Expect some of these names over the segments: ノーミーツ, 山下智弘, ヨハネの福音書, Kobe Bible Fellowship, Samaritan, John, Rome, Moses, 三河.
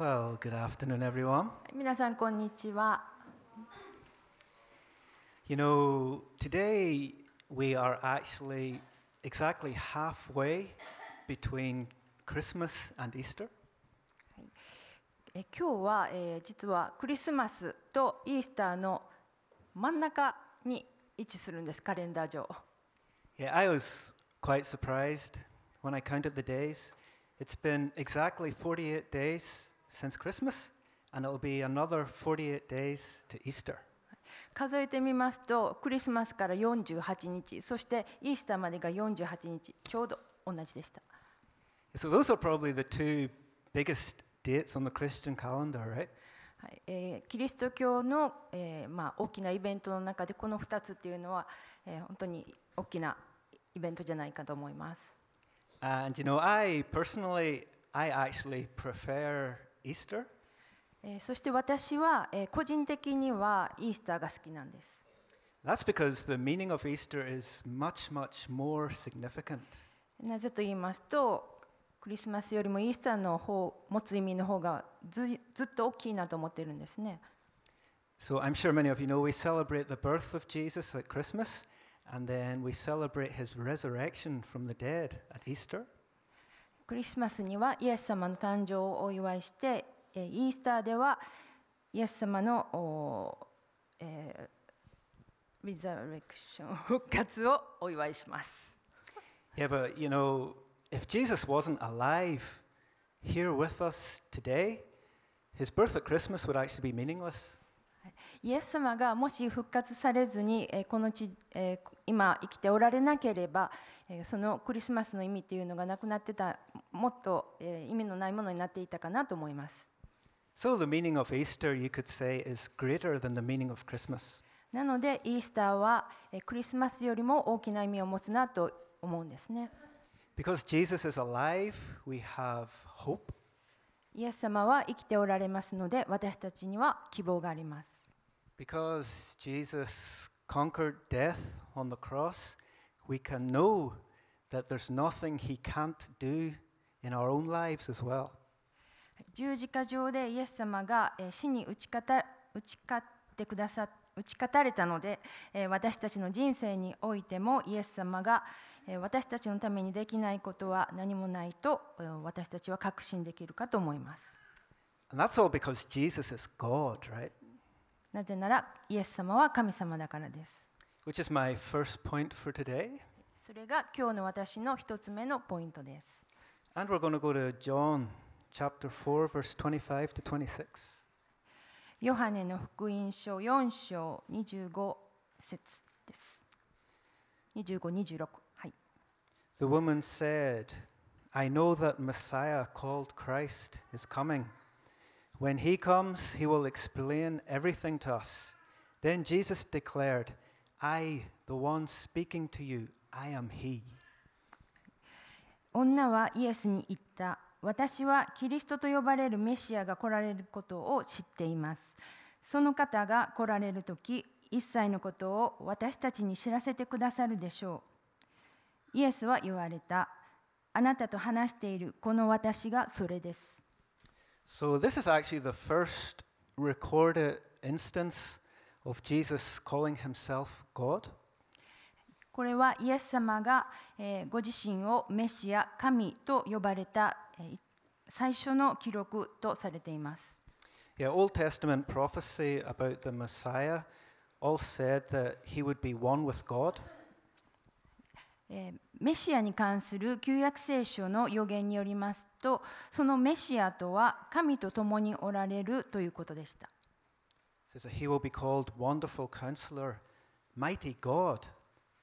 Well, good afternoon, everyone. 皆さんこんにちは。You know, today we are actually exactly halfway between Christmas and Easter. 今日は実はクリスマスとイースターの真ん中に位置するんです、カレンダー上。Yeah, I was quite surprised when I counted the days. It's been exactly 48 days.Since Christmas, and it'll be another 48 days to Easter. 数えてみますと、クリスマスから48日、そしてイースターまでが48日、ちょうど同じでした。So those are probably the two biggest dates on the Christian calendar, right? キリスト教の大きなイベントの中でこの2つっていうのは本当に大きなイベントじゃないかと思います。And you know, I actually prefer Easter. そして私は個人的にはイースターが好きなんです。That's because the meaning of Easter is much, much more significant. なぜと言いますと、クリスマスよりもイースターの方持つ意味の方がずっと大きいなと思っているんですね。So I'm sure many of you know we celebrate the birth of Jesus at Christmas, and then we celebrate his resurrection from the dead at Easter.クリスマスにはイエス様の誕生をお祝いして、イースターではイエス様のリザレクション復活をお祝いします。Yeah, but you know, if Jesus wasn't alive here with us today, his birth at Christmas would actually be meaningless. イエス様がもし復活されずにこの地今生きておられなければそのクリスマスの意味というのがなくなってたもっと意味のないものになっていたかなと思います。So the meaning of Easter, you could say, is greater than the meaning of Christmas. なのでイースターはクリスマスよりも大きな意味を持つなと思うんですね。Because Jesus is alive, we have hope. イエス様は生きておられますので私たちには希望があります。Because Jesus conquered death on the cross, we can know that there's nothing he can't do in our own lives as well. 十字架上でイエス様が死に打ち勝たれたので、私たちの人生においてもイエス様が私たちのためにできないことは何もないと私たちは確信できるかと思います。And that's all because Jesus is God, right?なぜなら、イエス様は神様だからです。Which is my first point for today. それが今日の私の一つ目のポイントです。And we're going to go to John chapter 4, verse 25 to 26. ヨハネの福音書4章25節です。25、26。はい。The woman said, I know that Messiah called Christ is coming.When he comes, he will explain everything to us. Then Jesus declared, I, the one speaking to you, I am he. 女はイエスに言った。私はキリストと呼ばれるメシアが来られることを知っています。その方が来られるとき、一切のことを私たちに知らせてくださるでしょう。イエスは言われた。あなたと話しているこの私がそれです。So this is actually the first recorded instance of Jesus calling himself God. これはイエス様がご自身をメシア、神と呼ばれた最初の記録とされています。Yeah, Old Testament prophecy about the Messiah all said that he would be one with God.メシアに関する旧約聖書の予言によりますと、そのメシアとは神と共におられるということでした。He will be called Wonderful Counselor, Mighty God,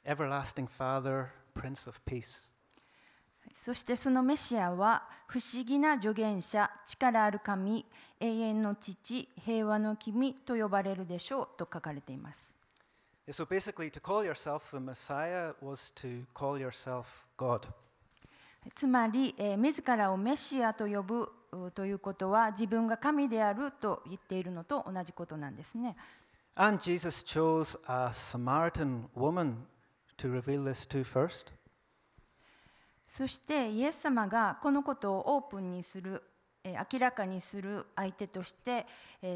Everlasting Father, Prince of Peace. そしてそのメシアは不思議な助言者、力ある神、永遠の父、平和の君と呼ばれるでしょうと書かれています。So basically, to call yourself the Messiah was to call yourself God. つまり、自らをメシアと呼ぶということは、自分が神であると言っているのと同じことなんですね。And Jesus chose a Samaritan woman to reveal this to first. そして、イエス様がこのことをオープンにする明らかにする相手として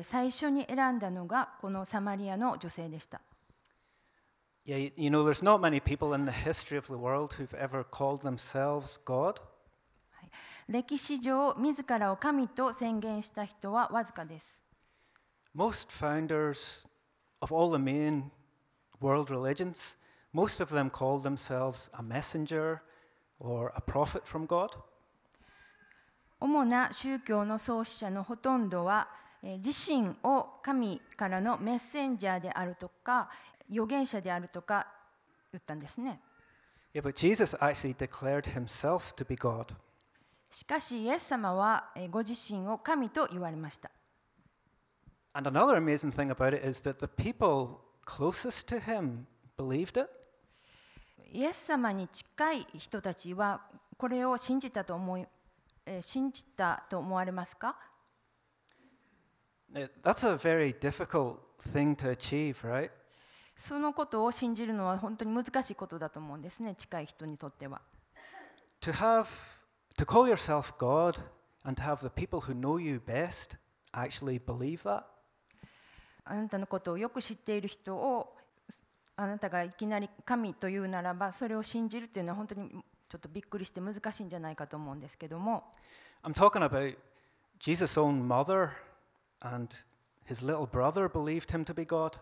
最初に選んだのがこのサマリアの女性でした。Yeah, you know, there's not many people in the history of the world who've ever called themselves God. 歴史上自らを神と宣言した人はわずかです。Most founders of all the main world religions, most of them called themselves a messenger or a prophet from God.主な宗教の創始者のほとんどは、自身を神からのメッセンジャーであるとか、預言者であるとか言ったんですね。Yeah, but Jesus actually declared himself to be God. しかし、イエス様はご自身を神と言われました。And another amazing thing about it is that the people closest to him believed it. イエス様に近い人たちはこれを信じたと思われますか？ That's a very difficult thing to achieve, right? そのことを信じるのは本当に難しいことだと思うんですね、近い人にとっては。To call yourself God and to have the people who know you best actually believe that? あなたのことをよく知っている人をあなたがいきなり神というならばそれを信じるというのは本当にちょっとびっくりして難しいんじゃないかと思うんですけども。I'm talking about Jesus' own mother and his little brother believed him to be God.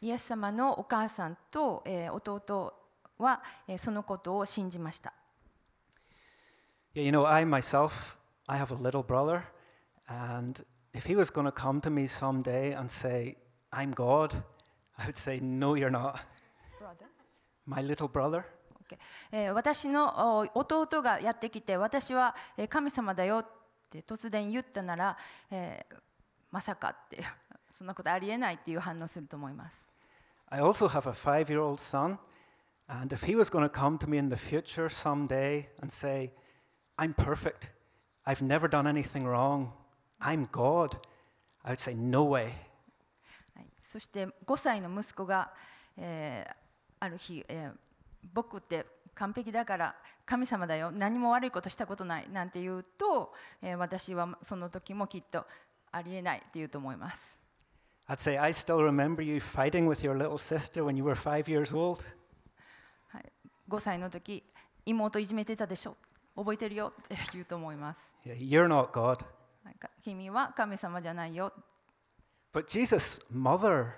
イエス様のお母さんと弟はそのことを信じました。Yeah, you know, I have a little brother, and if he was going to come to me someday and say, "I'm God," I would say, "No, you're not." My little brother.私の弟がやってきて私は神様だよって突然言ったなら、まさかってそんなことありえないっていう反応すると思います。I also have a 5-year-old son, and if he was going to come to me in the future someday and say, "I'm perfect. I've never done anything wrong. I'm God," I would say, "No way." そして5歳の息子が、ある日、僕って完璧だから神様だよ、何も悪いことしたことないなんて言うと、私はその時もきっとありえないって言うと思います。I'd say, I still remember you fighting with your little sister when you were 5 years old. 5歳の時、妹いじめてたでしょ、覚えてるよって言うと思います。Yeah, you're not God. 君は神様じゃないよ。But Jesus' mother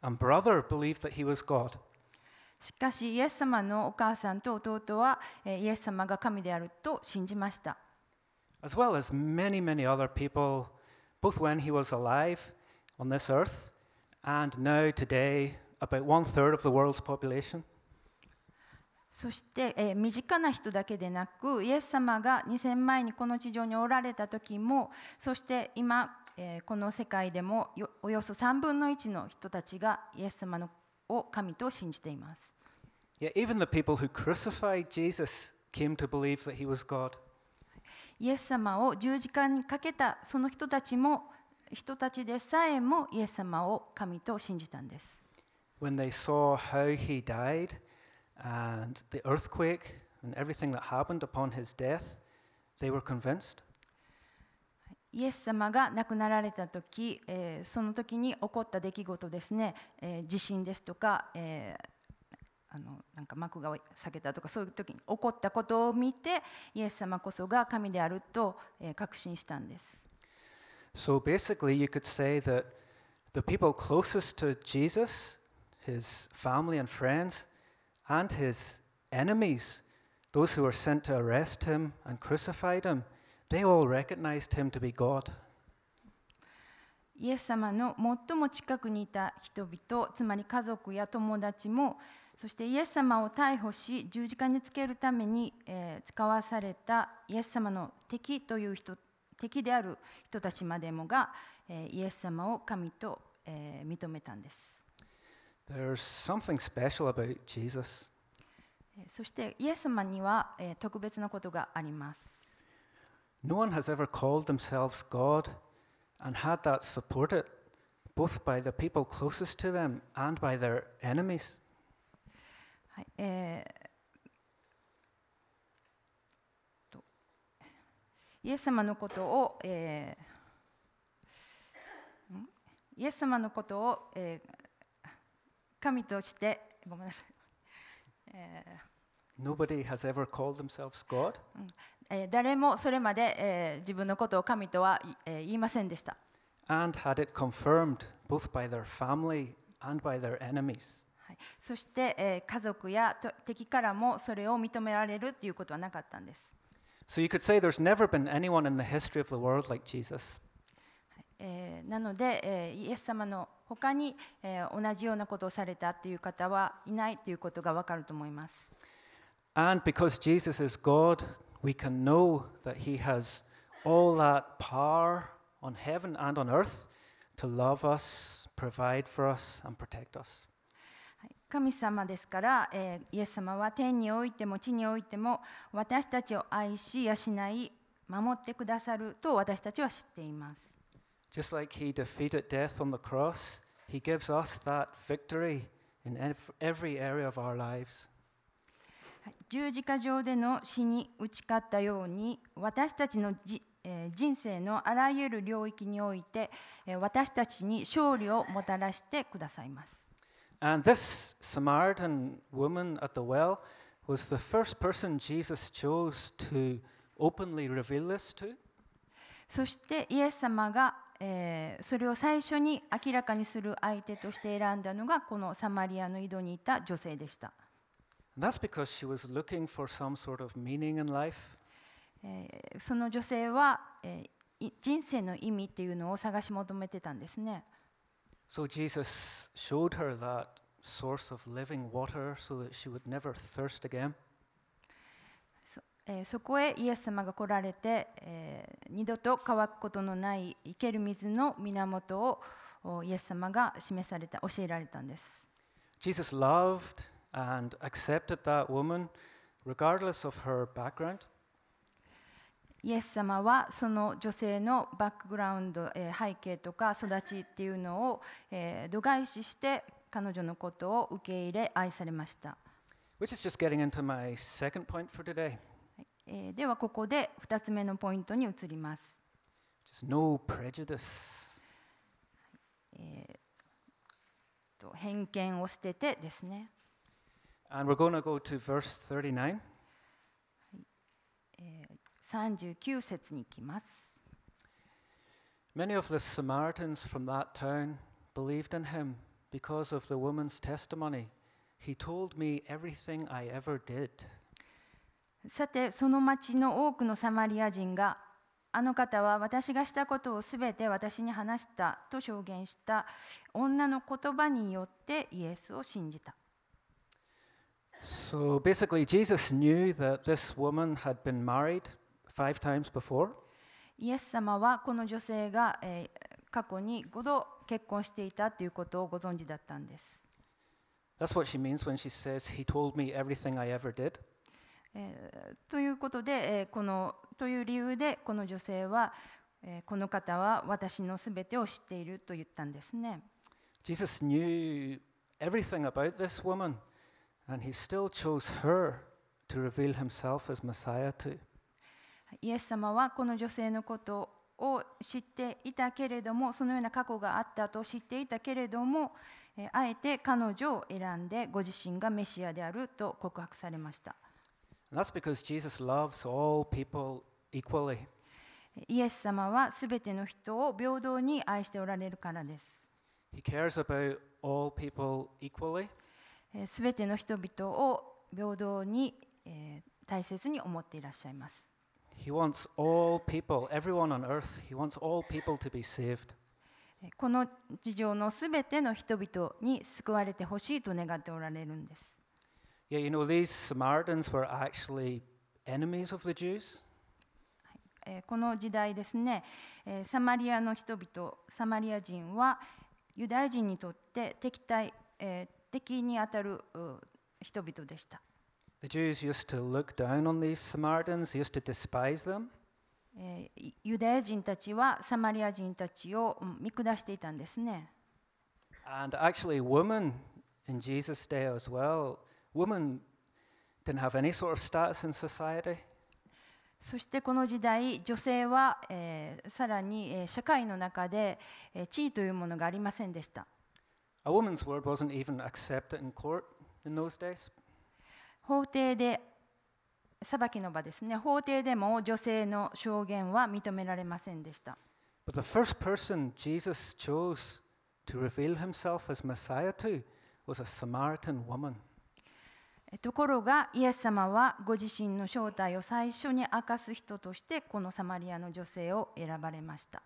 and brother believed that he was God.しかし、イエス様のお母さんと弟は、イエス様が神であると信じました。As well as many, many other people, both when he was alive on this earth and now today, about 1/3 of the world's population. そして、身近な人だけでなく、イエス様が2000年前にこの地上におられた時も、そして今、この世界でもおよそ3分の1の人たちがイエス様のを神と信じています。Yeah, even the people who crucified Jesus came to believe that he was God. イエス様を十字架にかけたその人たちでさえもイエス様を神と信じたんです。When they saw how he died and the earthquake and everything that happened upon his death, they were convinced.イエス様が亡くなられた時、その時に起こった出来事ですね、地震ですとか、なんか幕が裂けたとかそういう時に起こったことを見て、イエス様こそが神であると、確信したんです。So basically, you could say that the people closest to Jesus, his family and friends, and his enemies, those who were sent to arrest him and crucified him,They all recognized him to be God. イエス様の最も近くにいた人々、つまり家族や友達も、そしてイエス様を逮捕し、十字架につけるために、使わされたイエス様の敵である人たちまでもが、イエス様を神と、認めたんです。There's something special about Jesus. そしてイエス様には、特別なことがあります。No one has ever called themselves God and had that supported both by the people closest to them and by their enemies. イエス様のことを、神として、ごめんなさい。Nobody has ever called themselves God. 誰もそれまで、自分のことを神とは、言いませんでした。And had it confirmed both by their family and by their enemies. そして、家族や敵からもそれを認められるということはなかったんです。So you could say there's never been anyone in the history of the world like Jesus. なので、イエス様の他に、同じようなことをされたという方はいないということがわかると思います。And because Jesus is God, we can know that He has all that power on heaven and on earth to love us, provide for us, and protect us.神様ですから、イエス様は天においても地においても私たちを愛し、養い、守ってくださると私たちは知っています。Just like He defeated death on the cross, He gives us that victory in every area of our lives. 十字架上での死に打ち勝ったように私たちの人生のあらゆる領域において私たちに勝利をもたらしてくださいます。And this Samaritan woman at the well was the first person Jesus chose to openly reveal this to. そしてイエス様が、それを最初に明らかにする相手として選んだのがこのサマリアの井戸にいた女性でした。That's because she was looking for some sort of meaning in life. その女性は、人生の意味っていうのを探し求めてたんですね。So Jesus showed her that source of living water so that she would never thirst again. そこへイエス様が来られて、二度と乾くことのない生ける水の源をイエス様が示された、教えられたんです。Jesus loved and accepted that woman regardless of her background.イエス様はその女性のバックグラウンド、背景とか育ちっていうのを、度外視して彼女のことを受け入れ愛されました。ではここで2つ目のポイントに移ります。No prejudice. 偏見を捨ててですね。And we're going to go to verse 39.39節に行きます。Many of the Samaritans from that town believed in him because of the woman's testimony. He told me everything I ever did. さて、その町の多くのサマリア人が、あの方は私がしたことをすべて私に話したと証言した女の言葉によってイエスを信じた。So basically, Jesus knew that this woman had been married.5 times before. イエス様はこの女性が、過去に5度結婚していたということをご存知だったんです。That's what she means when she says, "He told me everything I ever did." ということで、という理由でこの女性は、この方は私のすべてを知っていると言ったんですね。Jesus knew everything about this woman, and he still chose her to reveal himself as Messiah to.イエス様はこの女性のことを知っていたけれども、そのような過去があったと知っていたけれども、あえて彼女を選んでご自身がメシアであると告白されました。That's because Jesus loves all people equally. イエス様はすべての人を平等に愛しておられるからです。He cares about all people equally. すべての人々を平等に、大切に思っていらっしゃいます。He wants all people, everyone on earth, he wants all people to be saved. この地上のすべての人々に救われてほしいと願っておられるんです。Yeah, you know, these Samaritans were actually enemies of the Jews. この時代ですね、サマリアの人々、サマリア人はユダヤ人にとって敵にあたる人々でした。The Jews used to look down on these Samaritans, used to despise them. ユダヤ人たちはサマリア人たちを見下していたんですね。And actually, women in Jesus' day as well, women didn't have any sort of status in society. そしてこの時代、女性は、さらに、社会の中で、地位というものがありませんでした。A woman's word wasn't even accepted in court in those days. 法廷で、裁きの場ですね、法廷でも女性の証言は認められませんでした。But the first person Jesus chose to reveal himself as Messiah to was a Samaritan woman.ところがイエス様はご自身の正体を最初に明かす人としてこのサマリアの女性を選ばれました。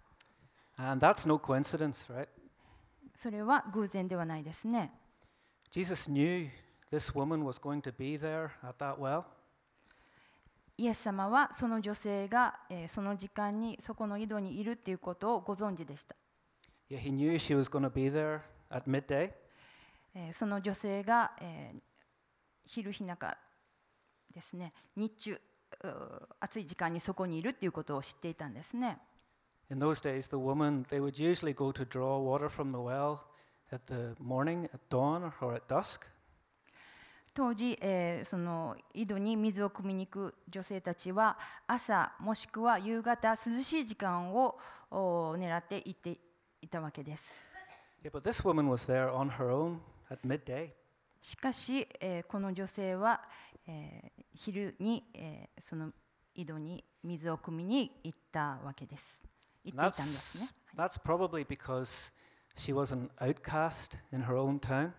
And that's no coincidence, right? それは偶然ではないですね。Jesus knew this woman was going to be there at that well. イエス様はその女性がその時間にそこの井戸にいるということをご存知でした。Yeah, he knew she was going to be there at midday. その女性が昼日中ですね、日中、暑い時間にそこにいるということを知っていたんですね。In those days, the women, they would usually go to draw water from the well at the morning, at dawn, or at dusk. 当時、その井戸に水を汲みに行く女性たちは、朝もしくは夕方、涼しい時間を狙って行っていたわけです。Yeah, but this woman was there on her own at midday.しかし、この女性は、昼に、その井戸に水を汲みに行ったわけです。行っていたんですね。That's probably because she was an outcast in her own town.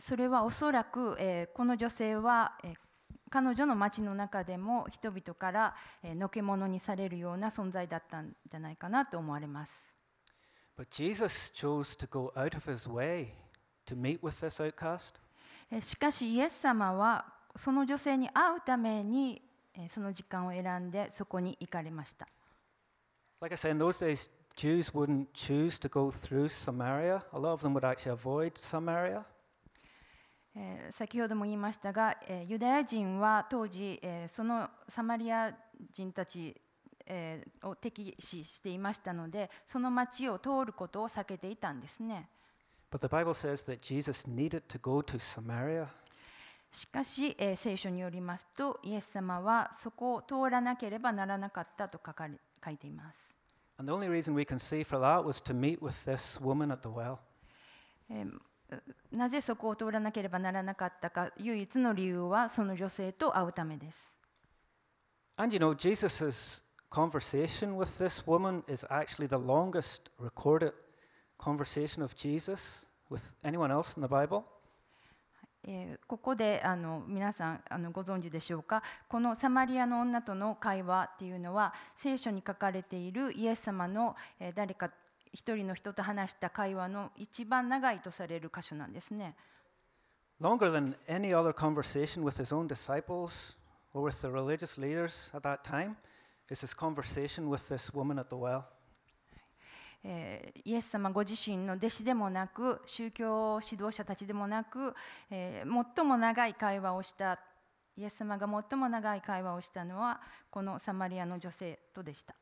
それはおそらく、この女性は、彼女の町の中でも人々から、のけ者にされるような存在だったんじゃないかなと思われます。But Jesus chose to go out of his way.しかしイエス様はその女性に会うためにその時間を選んでそこに行かれました。先ほども言いましたが、ユダヤ人は当時そのサマリア人たちを敵視していましたので、その町を通ることを避けていたんですね。But the Bible says that Jesus needed to go to Samaria. しかし、聖書によりますと、イエス様はそこを通らなければならなかったと書いています。And the only reason we can see for that was to meet with this woman at the well. なぜそこを通らなければならなかったか、唯一の理由はその女性と会うためです。And you know, Jesus' conversation with this woman is actually the longest recorded.Conversation of Jesus with anyone else in the Bible? ここで皆さんご存知でしょうか。このサマリアの女との会話っていうのは、聖書に書かれているイエス様の誰か一人の人と話した会話の一番長いとされる箇所なんですね。Longer than any other conversation with his own disciples or with the religious leaders at that time is his conversation with this woman at the well.イエス様ご自身の弟子でもなく、宗教指導者たちでもなく、最も長い会話をした、イエス様が最も長い会話をしたのは、このサマリアの女性とでした。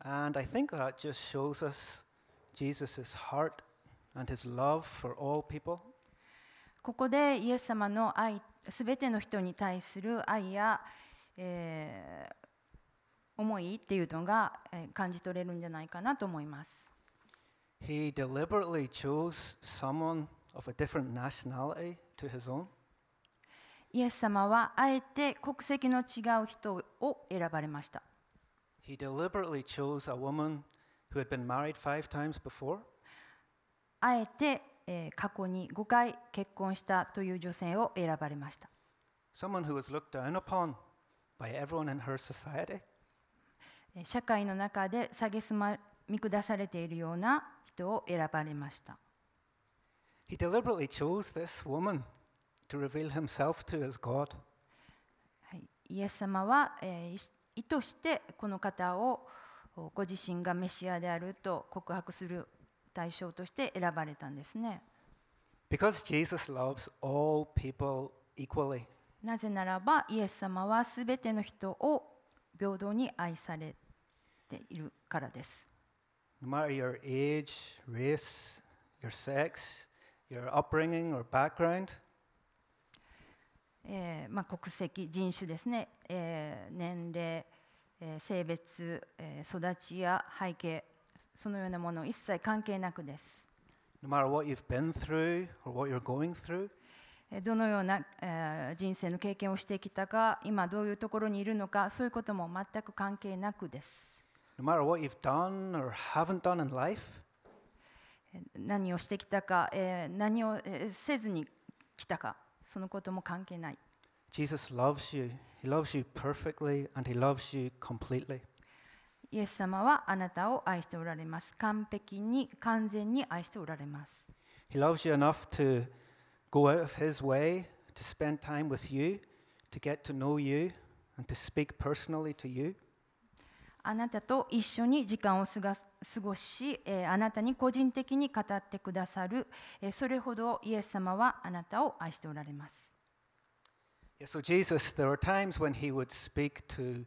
And I think that just shows us Jesus' heart and his love for all people. ここでイエス様の愛、すべての人に対する愛や、思いっていうのが感じ取れるんじゃないかなと思います。He deliberately chose someone of a different nationality to his own. イエス様はあえて国籍の違う人を選ばれました。He deliberately chose a woman who had been married 5 times before. あえて過去に5回結婚したという女性を選ばれました。Someone who was looked down upon by everyone in her society.社会の中で蔑み下されているような人を選ばれました。He deliberately chose this woman to reveal himself to as God. イエス様は意図してこの方をご自身がメシアであると告白する対象として選ばれたんですね。Because Jesus loves all people equally. なぜならば、イエス様はすべての人を平等に愛されているからです。No matter your age, race, your sex, your upbringing or background. 国籍、人種ですね、年齢、性別、育ちや背景、そのようなものを一切関係なくです。No matter what you've been through or what you're going through, どのような人生の経験をしてきたか、今どういうところにいるのか、そういうことも全く関係なくです。No matter what you've done or haven't done in life, 何をしてきたか、何をせずに来たか、そのことも関係ない。Jesus loves you. He loves you perfectly and He loves you completely.イエス様はあなたを愛しておられます。完璧に、完全に愛しておられます。He loves you enough to go out of His way, to spend time with you, to get to know you, and to speak personally to you. あなたと一緒に時間を過ごし、あなたに個人的に語ってくださる、それほどイエス様はあなたを愛しておられます。So Jesus, there were times when He would speak to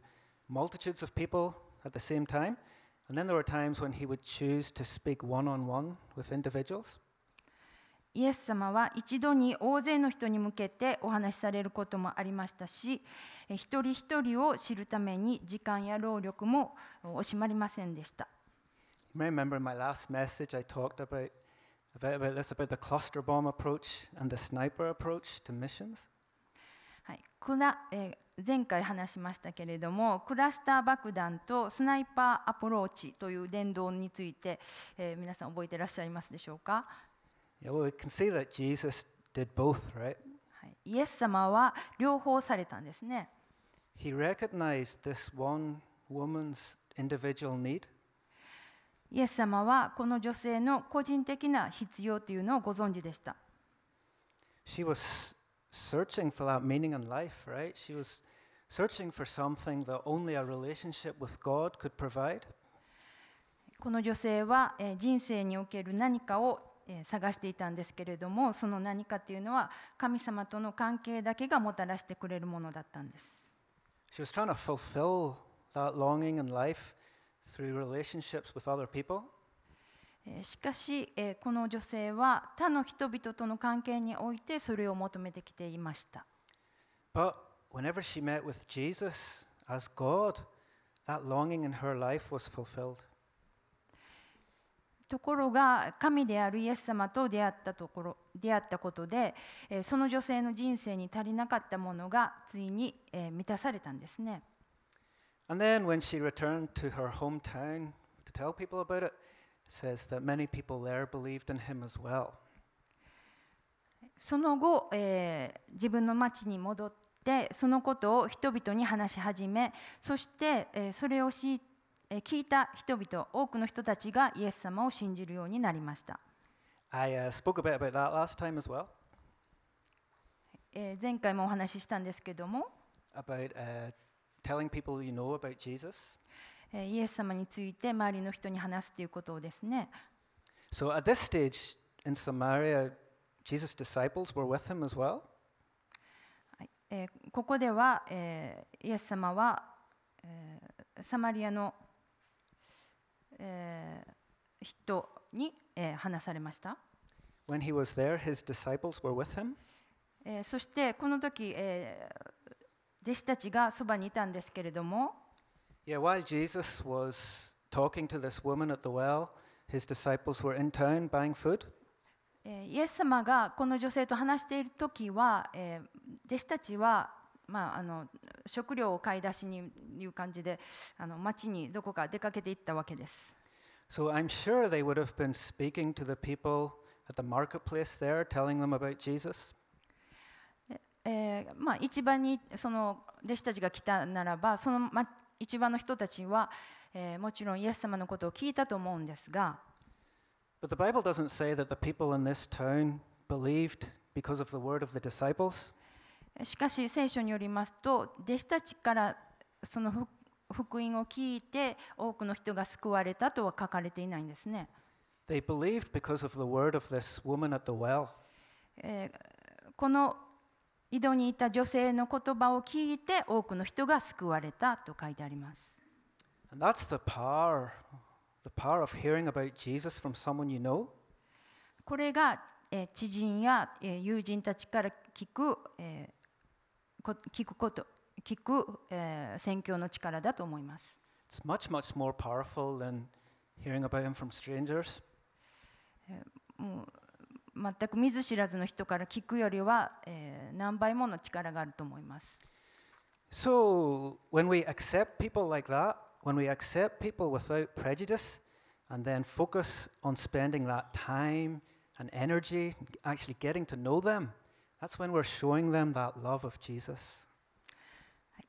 multitudes of people.At the same time, and then there were times when he would choose to speak one-on-one with individuals. イエス様は一度に大勢の人に向けてお話しされることもありましたし、一人一人を知るために時間や労力も惜しまれませんでした。You may remember in my last message I talked about this, about the cluster bomb approach and the sniper approach to missions.前回話しましたけれども、クラスター爆弾とスナイパーアプローチという伝道について、皆さん覚えていらっしゃいますでしょうか。イエス様は両方されたんですね。イエス様はこの女性の個人的な必要というのをご存知でした。Searching for that meaning in life, right? She was searching for something that only a relationship with God could provide. この女性は人生における何かを探していたんですけれども、その何かというのは神様との関係だけがもたらしてくれるものだったんです。She was trying to fulfill that longing in life through relationships with other people.しかし、この女性は他の人々との関係においてそれを求めてきていました。But whenever she met with Jesus as God, that longing in her life was fulfilled. ところが、神であるイエス様と出会ったことで、その女性の人生に足りなかったものがついに満たされたんですね。And then when she returned to her hometown to tell people about it,says that many people there believed in him as well. その後、自分の町に戻って、そのことを人々に話し始め、そして、それを聞いた人々、多くの人たちがイエス様を信じるようになりました。前回もお話ししたんですけども、about, telling people you know about Jesus.イエス様について周りの人に話すということをですね。So at this stage in Samaria, Jesus' disciples were with him as well. ここでは、イエス様は、サマリアの、人に、話されました。When he was there, his disciples were with him. そしてこの時、弟子たちがそばにいたんですけれども。Yeah, while Jesus was talking to this woman at the well, his disciples were in town buying food. イエス様がこの女性と話しているときは、弟子たちは、食料を買い出しにいう感じで、町にどこか出かけていったわけです。So I'm sure they would have been speaking to the people at the marketplace there, telling them about Jesus.市場にその弟子たちが来たならば、その市場の人たちは、もちろんイエス様のことを聞いたと思うんですが、しかし聖書によりますと、弟子たちからその福音を聞いて多くの人が救われたとは書かれていないんですね。この井戸にいた女性の言葉を聞いて多くの人が救われたと書いてあります。これが知人や友人たちから聞く聞く、宣教の力だと思います。It's much, much more powerful than hearing about him from strangers. もう全く見ず知らずの人から聞くよりは、何倍もの力があると思います。So, when we accept people like that, when we accept people without prejudice, and then focus on spending that time and energy, actually getting to know them, that's when we're showing them that love of Jesus.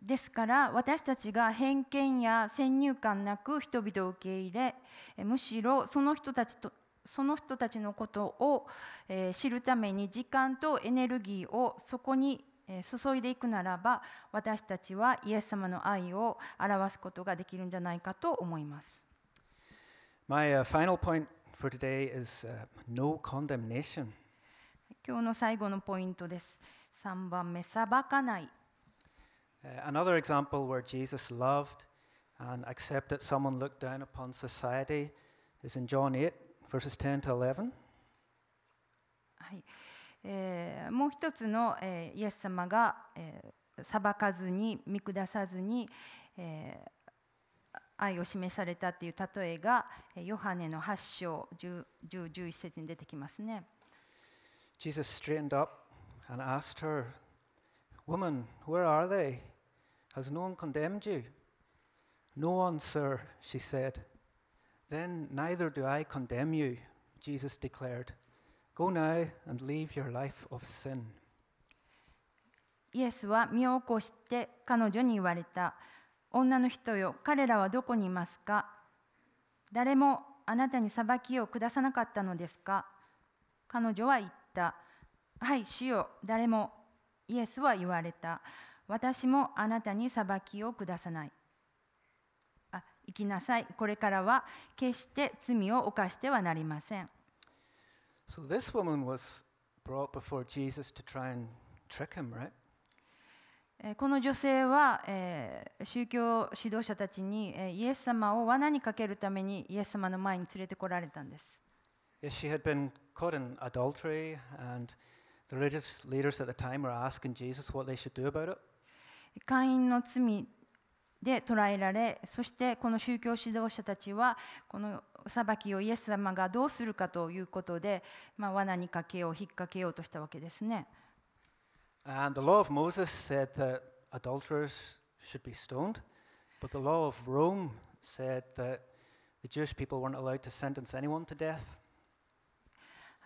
ですから、私たちが偏見や先入観なく人々を受け入れ、むしろその人たちのことを知るために時間とエネルギーをそこに注いでいくならば、私たちはイエス様の愛を表すことができるんじゃないかと思います。My final point for today is no condemnation. 今日の最後のポイントです。3番目、裁かない。Another example where Jesus loved and accepted someone looked down upon society is in John 8.Verses 10 to 11. はい、もう一つの、イエス様が、裁かずに見下さずに、愛を示されたという例えがヨハネの8章10、11節に出てきますね。Jesus straightened up and asked her, Woman, where are they? Has no one condemned you? No one, sir, she said.Then neither do I condemn you, Jesus declared. Go now and leave your life of sin. イエスは身を起こして彼女に言われた。女の人よ、彼らはどこにいますか？誰もあなたに裁きを下さなかったのですか？彼女は言った。はい、主よ、誰も。イエスは言われた。私もあなたに裁きを下さない。行きなさい。これからは決して罪を犯してはなりません。So this woman was brought before Jesus to try and trick him, right? この女性は、宗教指導者たちに、イエス様を罠にかけるためにイエス様の前に連れてこられたんです。Yes, she had been caught in adultery, and the religious leaders at the time were asking Jesus what they should do about it. 姦淫の罪で捕らえられ、そしてこの宗教指導者たちはこの裁きをイエス様がどうするかということで、罠にかけよう、引っ掛けようとしたわけですね。And the law of Moses said that adulterers should be stoned, but the law of Rome said that the Jewish people weren't allowed to sentence anyone to death.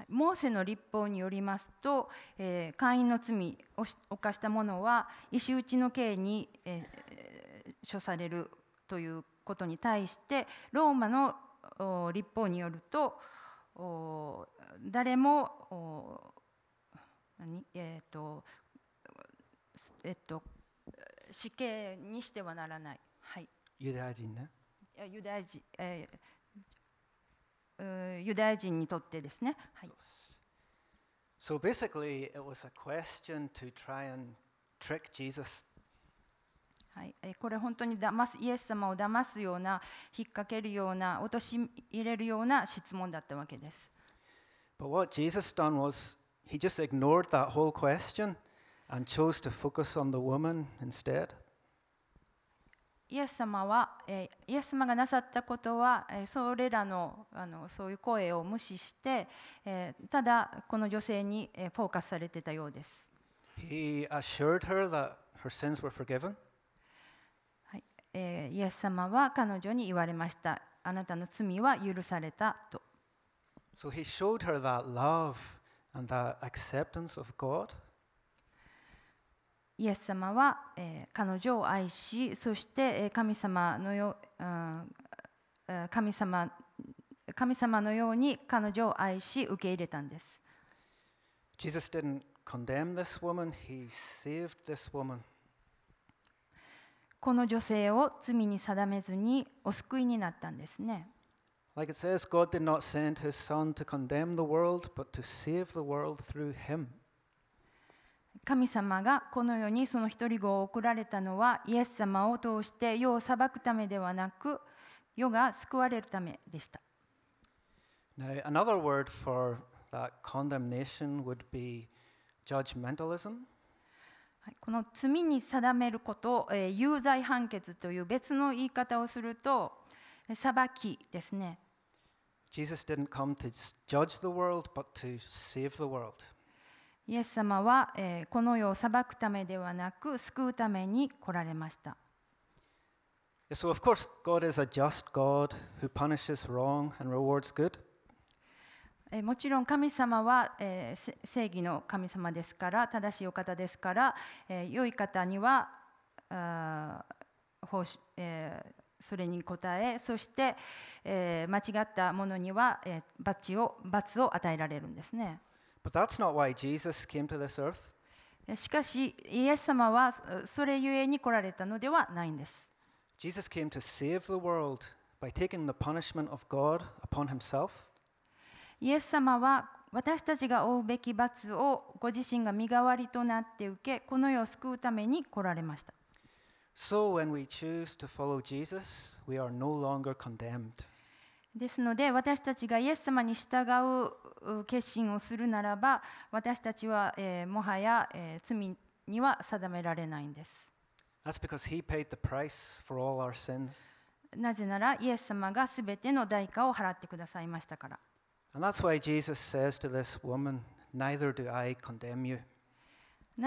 モーセの律法によりますと、姦淫の罪を犯した者は石打ちの刑に、処されるということに対して、ローマの律法によると、誰も死刑にしてはならない。はい、ユダヤ人ね。ユダヤ人にとってですね。はい。So basically, it was a question to try and trick Jesus.はい、これ本当にイエス様を騙すような、引っ掛けるような、陥れるような質問だったわけです。But what Jesus done was, he just ignored that whole question and chose to focus on the woman instead. イエス様がなさったことは、それらの、そういう声を無視して、ただこの女性にフォーカスされてたようです。He assured her that her sins were forgiven.イエス様は彼女に言われました。あなたの罪は許されたと。So he showed her that love and that acceptance of God. イエス様は、彼女を愛し、そして神様のように彼女を愛し受け入れたんです。Jesus didn't condemn this woman, he saved this woman.この女性を罪に定めずにお救いになったんですね。Like it says, God did not send his son to condemn the world, but to save the world through him. 神様がこの世にその一人子を送られたのは、イエス様を通して世を裁くためではなく、世が救われるためでした。Now, another word for that condemnation would be judgmentalism. この罪に定めることを有罪判決という別の言い方をすると、裁きですね。イエス様はこの世を裁くためではなく救うために来られました。もちろん神様は正義の神様ですから、正しいお方ですから、良い方にはそれに応え、そして間違ったものには罰を与えられるんですね。しかし、イエス様はそれゆえに来られたのではないんです。イエス様は私たちが負うべき罰をご自身が身代わりとなって受け、この世を救うために来られました。ですので、私たちがイエス様に従う決心をするならば、私たちはもはや罪には定められないんです。なぜなら、イエス様がすべての代価を払ってくださいましたから。な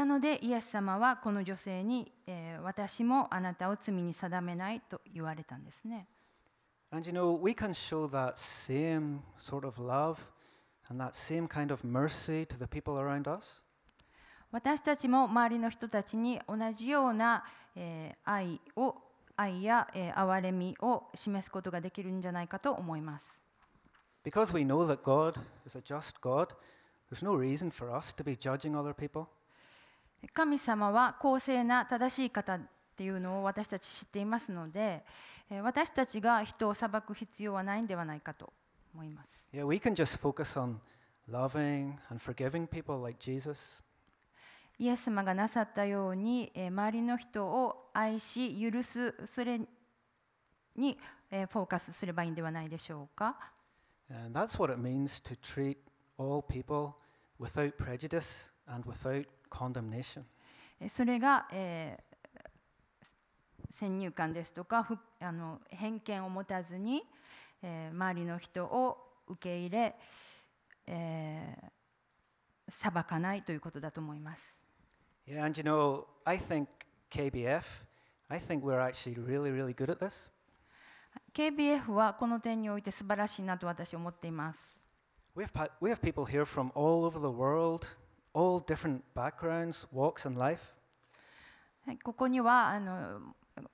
ので、イエス様はこの女性に、私もあなたを罪に定めないと言われたんですね。私たちも周りの人たちに同じような愛や憐れみを示すことができるんじゃないかと思います。Because we know that God is a just God, there's no reason for us to be judging other people.神様は公正な正しい方っていうのを私たち知っていますので、私たちが人を裁く必要はないんではないかと思います。イエス様がなさったように、周りの人を愛し、許す、それにフォーカスすればいいんではないでしょうか。That's what it means to treat all people without prejudice and withoutそれが、先入観ですとか偏見を持たずに、周りの人を受け入れ、裁かないということだと思います。KBF はこの点において素晴らしいなと私は思っています。ここには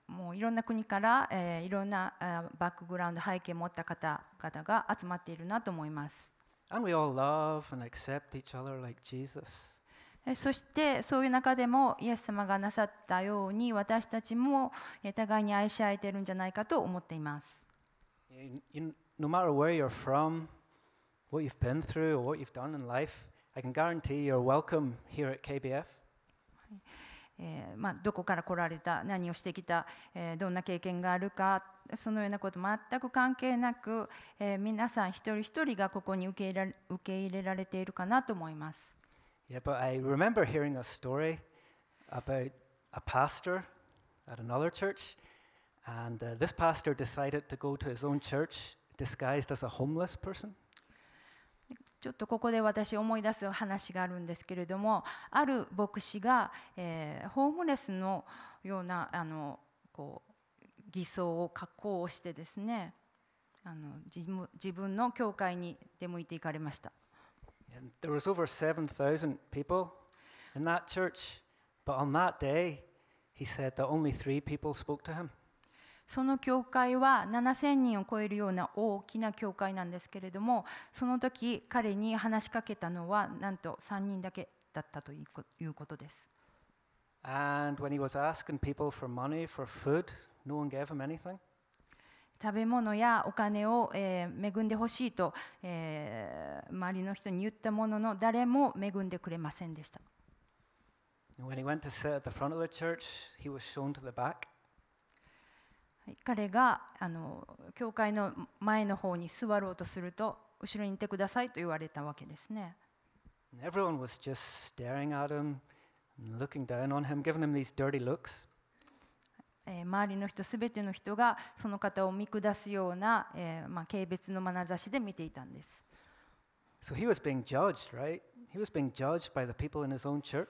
もういろんな国から、いろんなバックグラウンド背景を持った方々が集まっているなと思います。そしてそういう中でもイエス様がなさったように私たちも互いに愛し合えているんじゃないかと思っています。No matter where you're from, what you've been through, or what you've done in life,I can guarantee you're welcome here at KBF. どこから来られた、何をしてきた、どんな経験があるか、そのようなこと全く関係なく、皆さん一人一人がここに受け入れられているかなと思います。Yeah, but I remember hearing a story about a pastor at another church, and this pastor decided to go to his own church disguised as a homeless person.ちょっとここで私思い出す話があるんですけれども、ある牧師が、ホームレスのような偽装を加工してですね、自分の教会に出向いていかれました。There was over 7,000 people in that church, but on that day, he said that only 3 people spoke to him.その教会は7000人を超えるような大きな教会なんですけれども、その時彼に話しかけたのはなんと3人だけだったということです。食べ物やお金を恵んでほしいと周りの人に言ったものの、誰も恵んでくれませんでした。彼が教会の前の方に座ろうとすると、後ろにいてくださいと言われたわけですね。looking down on him, giving him these dirty looks. 周りの人すべての人がその方を見下すような、軽蔑の眼差しで見ていたんです。So he was being judged, right? He was being judged by the people in his own church.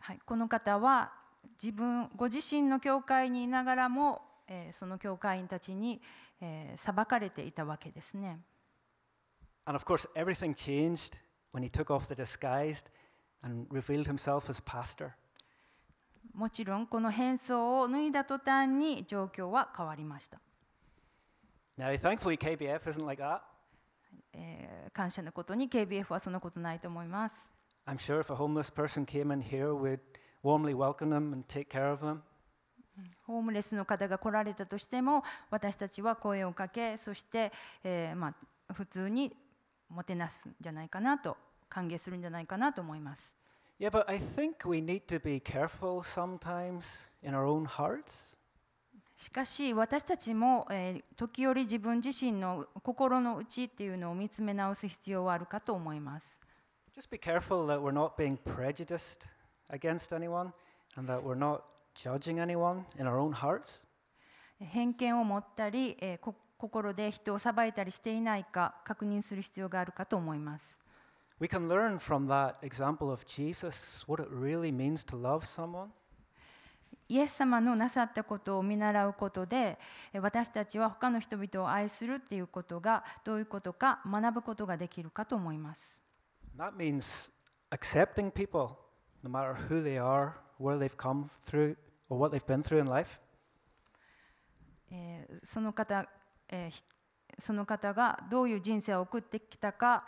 はい、この方はご自身の教会にいながらも、その教会員たちに、裁かれていたわけですね。And of course, everything changed when he took off the disguise and revealed himself as pastor.もちろんこの変装を脱いだ途端に状況は変わりました。Now, thankfully, KBF isn't like that. 感謝のことに KBF はそんなことないと思います。I'm sure if a homeless person came in here, we'd warmly welcome them and take care of them. ホームレスの方が来られたとしても、私たちは声をかけ、そして、普通にもてなすんじゃないかなと、歓迎するんじゃないかなと思います。Yeah, but I think we need to be careful sometimes in our own hearts. しかし私たちも、時折自分自身の心の内っていうのを見つめ直す必要はあるかと思います。Just be careful that we're not being prejudiced against anyone and that we're not judging anyone in our own hearts. 偏見を持ったり、心で人を裁いたりしていないか確認する必要があるかと思います。We can learn from that example of Jesus what it really means to love someone. イエス様のなさったことを見習うことで、私たちは他の人々を愛するっていうことがどういうことか学ぶことができるかと思います。That means accepting people, no matter who they are, where they've come through, or what they've been through in life. その方がどういう人生を送ってきたか、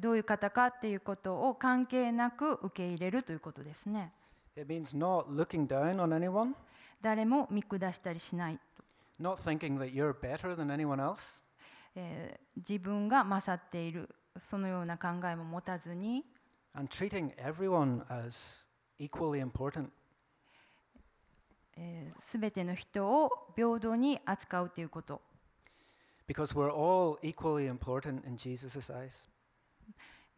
どういう方かっていうことを関係なく受け入れるということですね。It means not looking down on anyone. 誰も見下したりしない。Not thinking that you're better than anyone else. 自分が勝っている、そのような考えも持たずに。And treating everyone as equally important.すべての人を平等に扱うということ。Because we're all equally important in Jesus' eyes.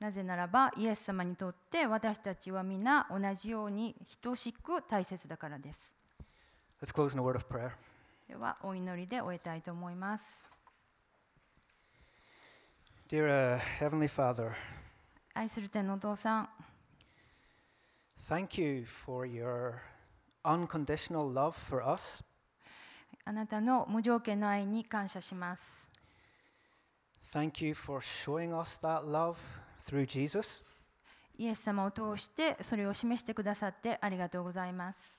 なぜならば、イエス様にとって私たちは皆同じように等しく大切だからです。Let's close in a word of prayer. では、お祈りで終えたいと思います。Dear Heavenly Father, 愛する天のお父さん、Thank you for your unconditional love for us.あなたの無条件の愛に感謝します。Thank you for showing us that love through Jesus. イエス様を通してそれを示してくださってありがとうございます。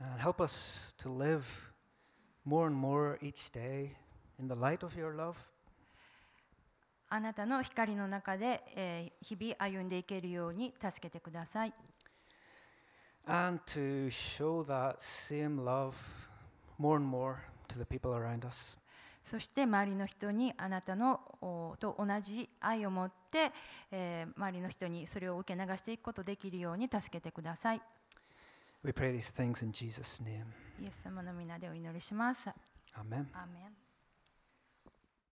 And help us to live more and more each day in the light of your love. あなたの光の中で、日々歩んでいけるように助けてください。And to show that same love.More and more to the people around us. そして周りの人にあなたのと同じ愛を持って、周りの人にそれを受け流していくことできるように助けてください。We pray these things in Jesus' name. イエス様の皆でお祈りします。アーメン。